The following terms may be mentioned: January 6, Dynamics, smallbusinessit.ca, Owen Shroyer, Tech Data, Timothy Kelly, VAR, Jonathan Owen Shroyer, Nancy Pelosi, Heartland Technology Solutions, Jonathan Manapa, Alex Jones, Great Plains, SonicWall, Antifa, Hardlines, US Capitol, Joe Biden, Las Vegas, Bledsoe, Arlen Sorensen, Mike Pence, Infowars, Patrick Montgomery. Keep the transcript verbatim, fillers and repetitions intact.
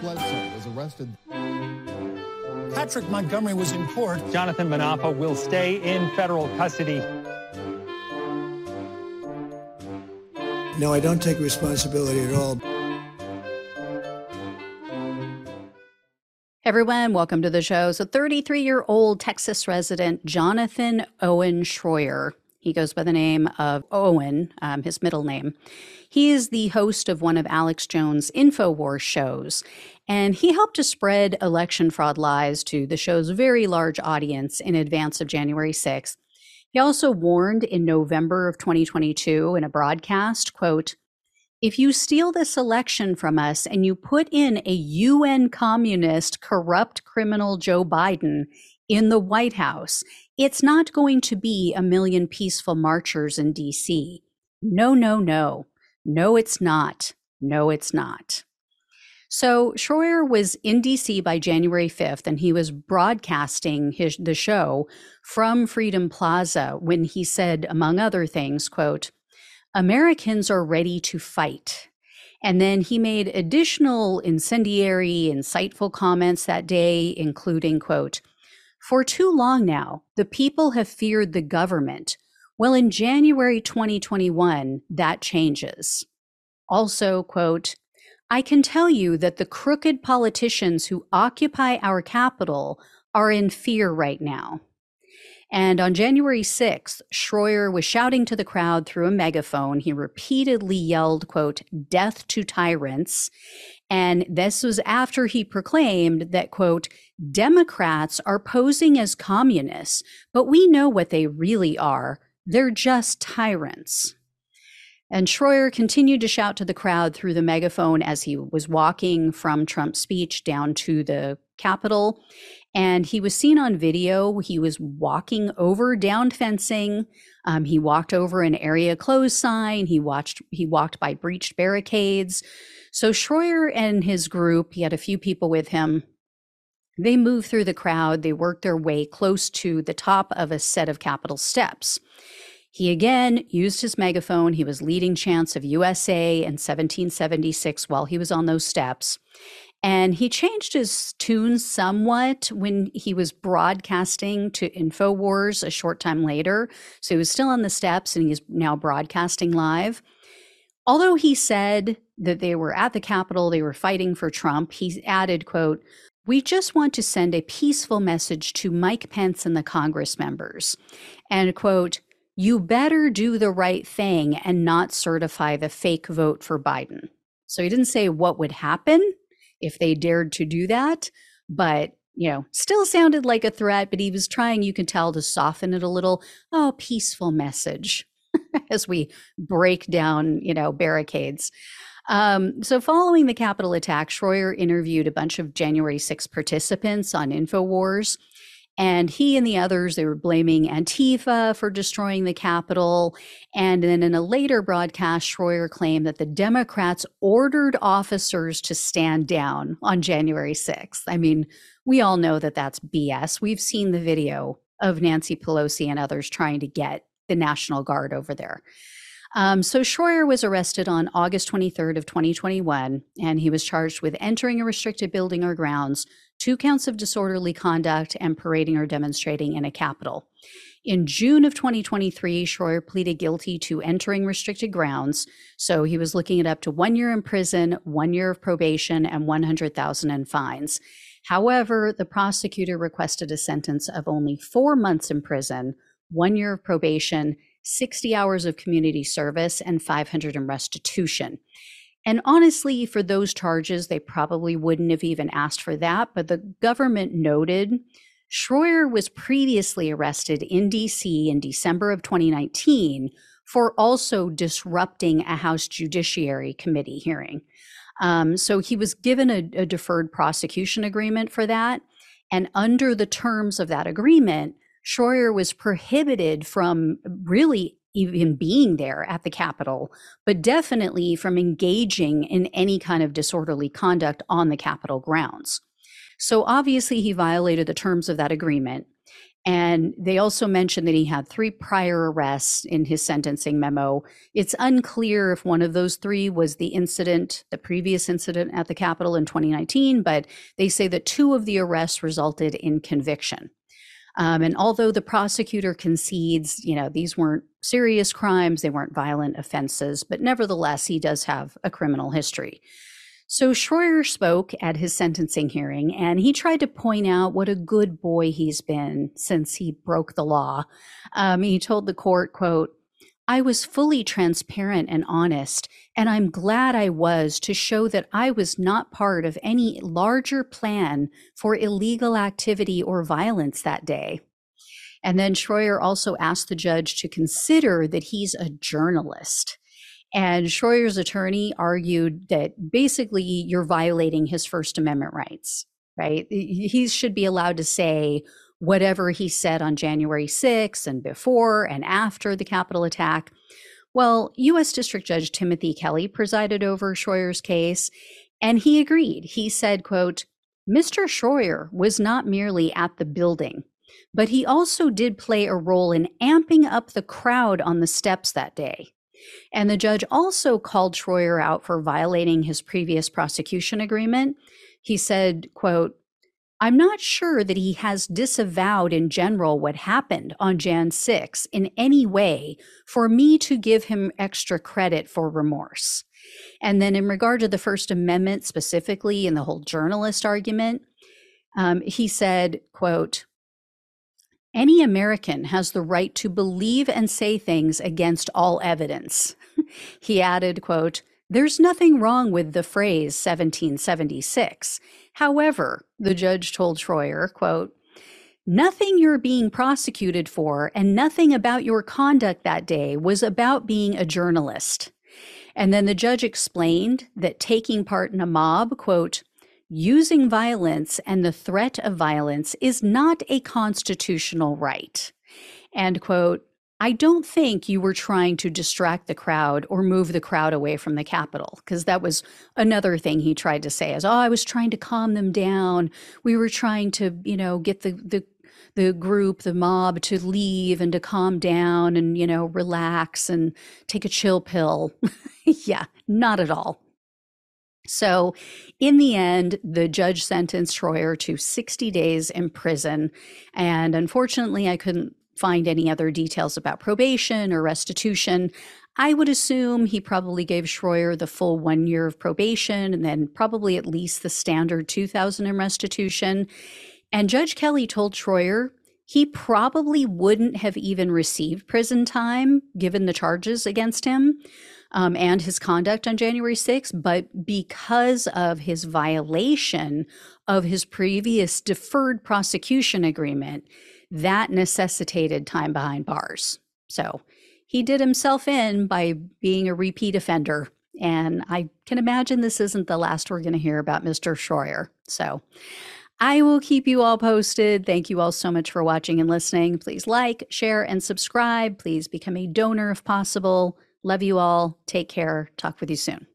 Bledsoe was arrested. Patrick Montgomery was in court. Jonathan Manapa will stay in federal custody. No, I don't take responsibility at all. Everyone, welcome to the show. So thirty-three-year-old Texas resident Jonathan Owen Shroyer. He goes by the name of Owen, um, his middle name. He is the host of one of Alex Jones' Infowars shows, and he helped to spread election fraud lies to the show's very large audience in advance of January sixth. He also warned in November of twenty twenty-two in a broadcast, quote, "If you steal this election from us and you put in a U N communist, corrupt criminal Joe Biden in the White House, it's not going to be a million peaceful marchers in D C. No, no, no. No, it's not. No, it's not." So Shroyer was in D C by January fifth, and he was broadcasting his, the show from Freedom Plaza when he said, among other things, quote, "Americans are ready to fight." And then he made additional incendiary, insightful comments that day, including, quote, "For too long now, the people have feared the government. Well, in January twenty twenty-one, that changes." Also, quote, "I can tell you that the crooked politicians who occupy our Capitol are in fear right now." And on January sixth, Shroyer was shouting to the crowd through a megaphone. He repeatedly yelled, quote, "Death to tyrants." And this was after he proclaimed that, quote, "Democrats are posing as communists, but we know what they really are. They're just tyrants." And Shroyer continued to shout to the crowd through the megaphone as he was walking from Trump's speech down to the Capitol. And he was seen on video. He was walking over down fencing. Um, he walked over an area closed sign. He watched. He walked by breached barricades. So Shroyer and his group, he had a few people with him, they moved through the crowd. They worked their way close to the top of a set of Capitol steps. He again used his megaphone. He was leading chants of U S A and seventeen seventy-six while he was on those steps. And he changed his tune somewhat when he was broadcasting to Infowars a short time later. So he was still on the steps, and he's now broadcasting live. Although he said that they were at the Capitol, they were fighting for Trump, he added, quote, "We just want to send a peaceful message to Mike Pence and the Congress members." And, quote, "You better do the right thing and not certify the fake vote for Biden." So he didn't say what would happen if they dared to do that, but, you know, still sounded like a threat, but he was trying, you can tell, to soften it a little. Oh, peaceful message as we break down, you know, barricades. Um, so following the Capitol attack, Shroyer interviewed a bunch of January sixth participants on Infowars, and he and the others, they were blaming Antifa for destroying the Capitol. And then in a later broadcast, Shroyer claimed that the Democrats ordered officers to stand down on January sixth. I mean, we all know that that's B S. We've seen the video of Nancy Pelosi and others trying to get the National Guard over there. Um, so Shroyer was arrested on August twenty-third of twenty twenty-one, and he was charged with entering a restricted building or grounds, two counts of disorderly conduct, and parading or demonstrating in a Capitol. In June of twenty twenty-three, Shroyer pleaded guilty to entering restricted grounds. So he was looking at up to one year in prison, one year of probation, and one hundred thousand dollars in fines. However, the prosecutor requested a sentence of only four months in prison, one year of probation, sixty hours of community service, and five hundred in restitution. And honestly, for those charges, they probably wouldn't have even asked for that, but the government noted Shroyer was previously arrested in D C in December of twenty nineteen for also disrupting a House Judiciary Committee hearing. Um, so he was given a, a deferred prosecution agreement for that. And under the terms of that agreement, Shroyer was prohibited from really even being there at the Capitol, but definitely from engaging in any kind of disorderly conduct on the Capitol grounds. So obviously he violated the terms of that agreement. And they also mentioned that he had three prior arrests in his sentencing memo. It's unclear if one of those three was the incident, the previous incident at the Capitol in twenty nineteen, but they say that two of the arrests resulted in conviction. Um, and although the prosecutor concedes, you know, these weren't serious crimes, they weren't violent offenses, but nevertheless, he does have a criminal history. So Shroyer spoke at his sentencing hearing, and he tried to point out what a good boy he's been since he broke the law. Um, he told the court, quote, "I was fully transparent and honest, and I'm glad I was, to show that I was not part of any larger plan for illegal activity or violence that day." And then Shroyer also asked the judge to consider that he's a journalist. And Shroyer's attorney argued that basically you're violating his First Amendment rights, right? He should be allowed to say whatever he said on January sixth and before and after the Capitol attack. Well, U S District Judge Timothy Kelly presided over Shroyer's case, and he agreed. He said, quote, "Mister Shroyer was not merely at the building, but he also did play a role in amping up the crowd on the steps that day." And the judge also called Shroyer out for violating his previous prosecution agreement. He said, quote, "I'm not sure that he has disavowed in general what happened on January sixth in any way for me to give him extra credit for remorse." And then in regard to the First Amendment specifically and the whole journalist argument, um, he said, quote, "Any American has the right to believe and say things against all evidence." He added, quote, "There's nothing wrong with the phrase seventeen seventy-six. However," the judge told Shroyer, quote, "nothing you're being prosecuted for and nothing about your conduct that day was about being a journalist." And then the judge explained that taking part in a mob, quote, "using violence and the threat of violence is not a constitutional right." And quote, "I don't think you were trying to distract the crowd or move the crowd away from the Capitol," because that was another thing he tried to say is, oh, I was trying to calm them down. We were trying to, you know, get the, the, the group, the mob to leave and to calm down and, you know, relax and take a chill pill. Yeah, not at all. So in the end, the judge sentenced Shroyer to sixty days in prison. And unfortunately, I couldn't find any other details about probation or restitution. I would assume he probably gave Shroyer the full one year of probation and then probably at least the standard two thousand in restitution. And Judge Kelly told Shroyer he probably wouldn't have even received prison time given the charges against him um, and his conduct on January sixth, but because of his violation of his previous deferred prosecution agreement, that necessitated time behind bars. So he did himself in by being a repeat offender. And I can imagine this isn't the last we're going to hear about Mister Shroyer. So I will keep you all posted. Thank you all so much for watching and listening. Please like, share, and subscribe. Please become a donor if possible. Love you all. Take care. Talk with you soon.